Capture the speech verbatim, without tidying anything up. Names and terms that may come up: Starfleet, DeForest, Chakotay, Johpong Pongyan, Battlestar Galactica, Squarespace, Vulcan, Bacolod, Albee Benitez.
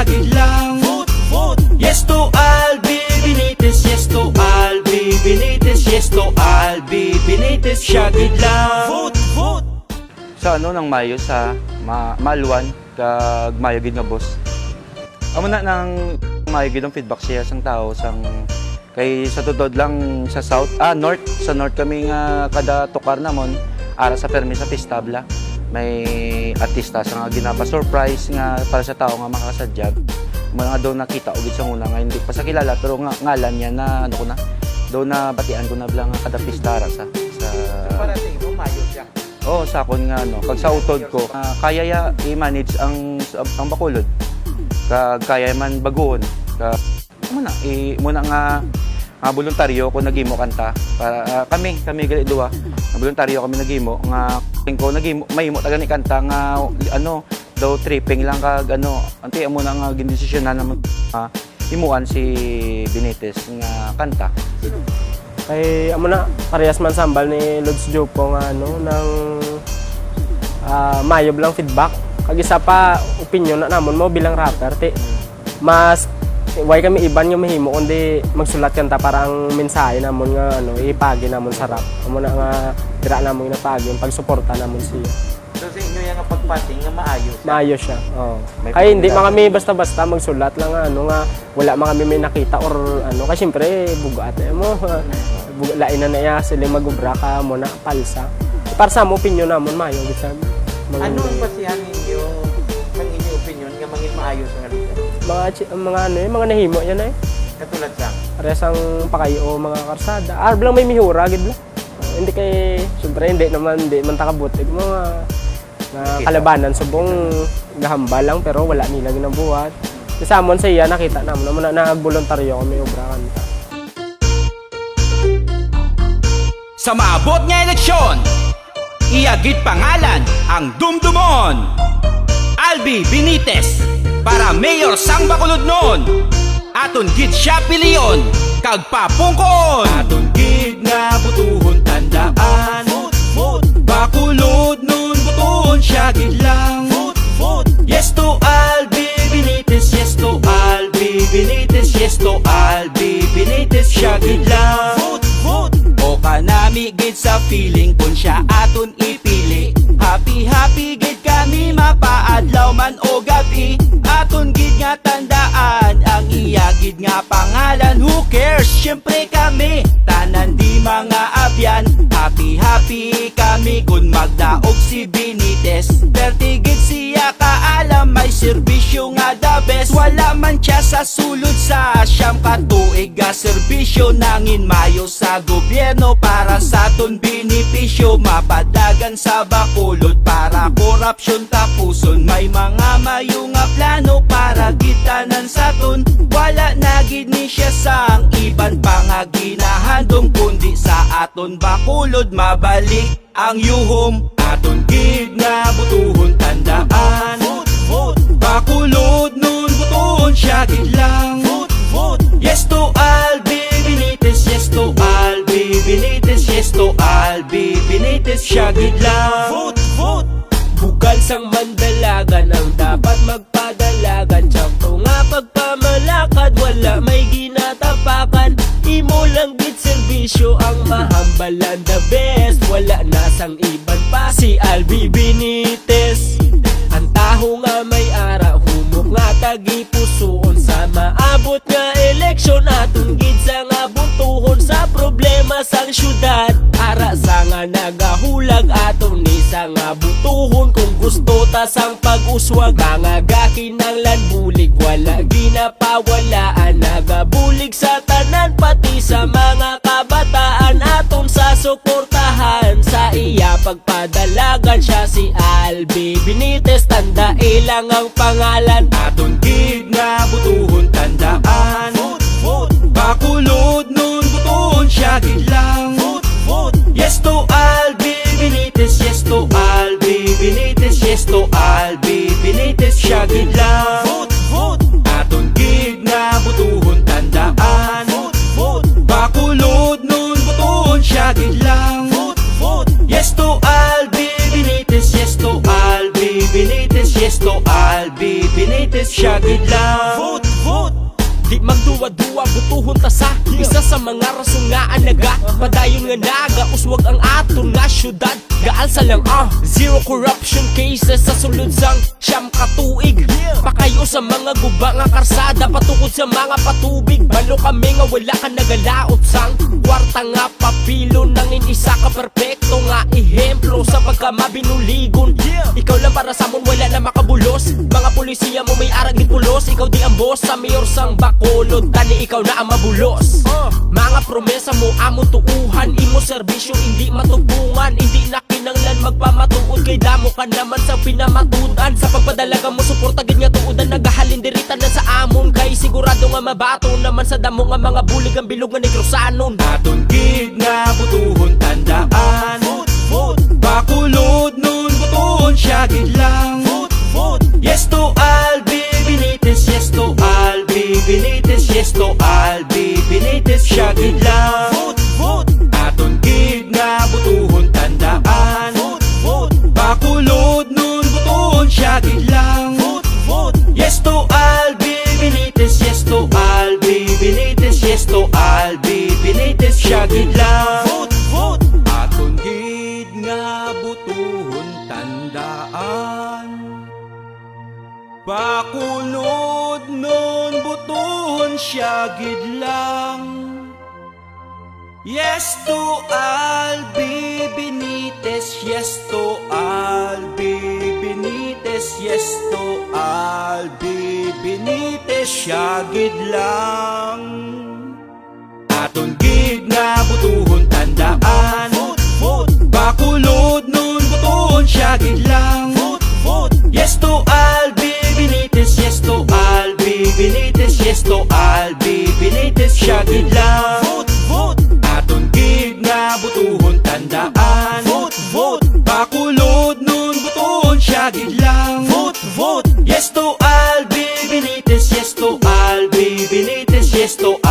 lagi lang vote, vote. Yes to Albee Benitez, yes to Albee Benitez, yes to Albee Benitez, syagid lang vote, vote. Sa ano ng Mayo sa ma Maluan kag Mayo gid nga boss. Amo na nang Mayo gid ang feedback siya sang tao sang kay sa tutod lang sa south ah north sa north kami nga kada tukar namon ara sa permi sa Pistabla. May artista sa nga ginapa surprise nga para sa tao nga makasadyag. Mga daw nakita ugid sa una nga hindi pa sa kilala pero nga ngalan niya na ano ko na. Daw na batian ko na blang kada pistara sa sa para sa imo Mayo siya. Oo, sa akon nga ano kag sa utod ko uh, kaya ya i-manage ang ang Bacolod. Kag kaya man baguhon. Kag muna i muna nga Uh, voluntaryo ko nagimo kanta para uh, kami kami gali duwa voluntaryo kami nagimo nga ko nagimo mayimo taga ni kanta nga ano daw tripping lang kag ano anti amo na nga gindesisyonan naman uh, imuan si Benitez nga kanta kay amo na parehas man sambal ni Lods Johpong nga ano nang uh, mayo lang feedback kag isa pa opinyon na namon mo bilang rapper ti mas why kami iban nga mahimo kundi magsulat kanta para ang mensahe namon nga ano ipagi namon sa rap. Amo na nga dira namon ipagi ang pagsuporta namon siya. So sa inyo yang pagpating nga maayo siya. Maayo siya. Oo. Ay hindi man kami basta-basta magsulat lang ano nga wala man kami may nakita or ano kasi syempre bugat mo. Lain na niya sila magubra ka mo na palsa. Para sa mo opinyon namon maayo gid sa. Ano ang pasihan ninyo ang inyo opinyon nga mangin maayo sa nalika? Mga mga ano yung mga nahimo yan ay katulad sa resang pakayo mga karsada ar blang may mihura gid lang uh, hindi kay syempre hindi naman hindi man takabot eh, mga na kalabanan subong gahamba lang pero wala nila ginabuhat kasamon sa iya nakita namo na nagboluntaryo kami obra kanta sa maabot nga eleksyon iyagid pangalan ang dumdumon Albee Benitez para mayor sang Bacolod noon. Aton gid siya piliyon kag papungkon. Aton gid nga butuhon tandaan vote, vote. Bacolod noon butuhon siya gid lang vote, vote. Yes to Albee Benitez, yes to Albee Benitez, yes to Albee Benitez, siya gid lang vote, vote. O kanami gid sa feeling kun siya aton ipili. Happy happy gid kami mapaadlaw man o gabi. Aton gid nga tandaan ang iyagid nga pangalan. Who cares? Siyempre kami tanan di mga abyan. Happy happy kami kun magdaog si Benitez. Pertigid siya kaalam may serbisyo nga the best. Wala man siya sa sulod sa siyam katuig nga serbisyo. Nangin mayo sa gobyerno para sa aton benepisyo. Mapadagan sa Bacolod para korupsyon tapuson. May mga mayo nga plan para gitanan sa ton. Wala na gid ni siya sang iban pa nga ginahandom kundi sa aton Bacolod mabalik ang yuhom. Aton gid nga butuhon tandaan vote, vote. Bacolod nun butuhon siya gid lang vote, vote. Yes to Albee Benitez, yes to Albee Benitez, yes to Albee Benitez, siya gid lang vote, vote. Bukal sang mandalagan ang dapat magpadalagan. Tiyampo nga pagpamalakad, wala may ginatapakan. Imo lang gid serbisyo ang mahambalan the best. Wala nasang iban pa si Albee Benitez. Ang taho nga may ara, humok nga tagipusoon. Sa maabot nga eleksyon, atong gid sa nga butuhon. Sa problema sang syudad, ara sa nga nagahulag. Atong nisa nga butuhon gusto tasang pag-uswag. Nangagakin ng lanbulig, wala ginapawalaan. Nagabulig sa tanan, pati sa mga kabataan. Aton sa suportahan, sa iya pagpadalagan. Siya si Albee Benitez, tanda ilang ang pangalan. Aton gid nga butuhon tandaan vote, vote. Bacolod nun butuhon siya gid lang vote, vote. Yes to Albee Benitez, yes to Albee Benitez, yes to Albee Benitez, siya gid lang vote, vote. Aton gid nga butuhon tandaan vote, vote. Bacolod nun butuhon siya gid lang vote, vote. Yes to Albee Benitez, yes to Albee Benitez, yes pwesto, Albee Benitez siya good lang. Vote, vote! Di magduwa-duwa, butuhon tasa. Isa sa mga rasong nga anaga, padayon nga naga, uswag ang atong nga syudad. Gaalsa lang ah, zero corruption cases sa sulod sang siyam katuig. Pakayo sa mga guba nga karsada, patukod sa mga patubig. Balo kami nga wala ka nagalaot sang kwarta nga papilo, nangin isa ka perfecto nga ihemplo sa pagkamabinuligon. Ikaw lang para sa mon, wala na makabulos. Mga polisiya mo may arag pulos, ikaw di ang boss sa mayor sang Bacolod, tani ikaw na ang mabulos. Mga promesa mo amo tuuhan, imo serbisyo hindi matubungan, hindi na kinanglan magpamatuod kay damo ka naman sa pinamatudan. Sa pagpadalaga mo suporta gid nga tuodan, nagahalin dirita na sa amon kay sigurado nga mabato naman sa damo nga mga bulig ang bilog nga negrosanon. Aton gid nga butuhon tandaan, vote, vote. Bacolod nun butuhon siya gid lang, vote, vote. Yes to Albee Benitez, yes to Albee Benitez, yes to Albee Benitez siya gid lang, vote, vote. Aton gid nga butuhon tandaan, Bacolod nun butuhon siya gid lang, vote, vote. Yes to Albee Benitez, yes to Albee Benitez, yes to Albee Benitez siya gid lang, vote, vote. Aton gid nga butuhon tandaan, Bacolod nun butuhon siya gid lang. Yes to Albee Benitez, yes to Albee Benitez, yes to Albee Benitez siya gid lang. Aton gid nga butuhon tandaan, vote, vote. Bacolod nun butuhon siya gid lang, vote, vote. Yes to Albee Benitez, yes to Albee Benitez, yes to Albee Benitez siya gid lang, vote, vote. Aton gid nga butuhon tandaan, vote, vote. Bacolod nun butuhon siya gid lang, vote, vote. Yes to Albee Benitez, yes to Albee Benitez, yes to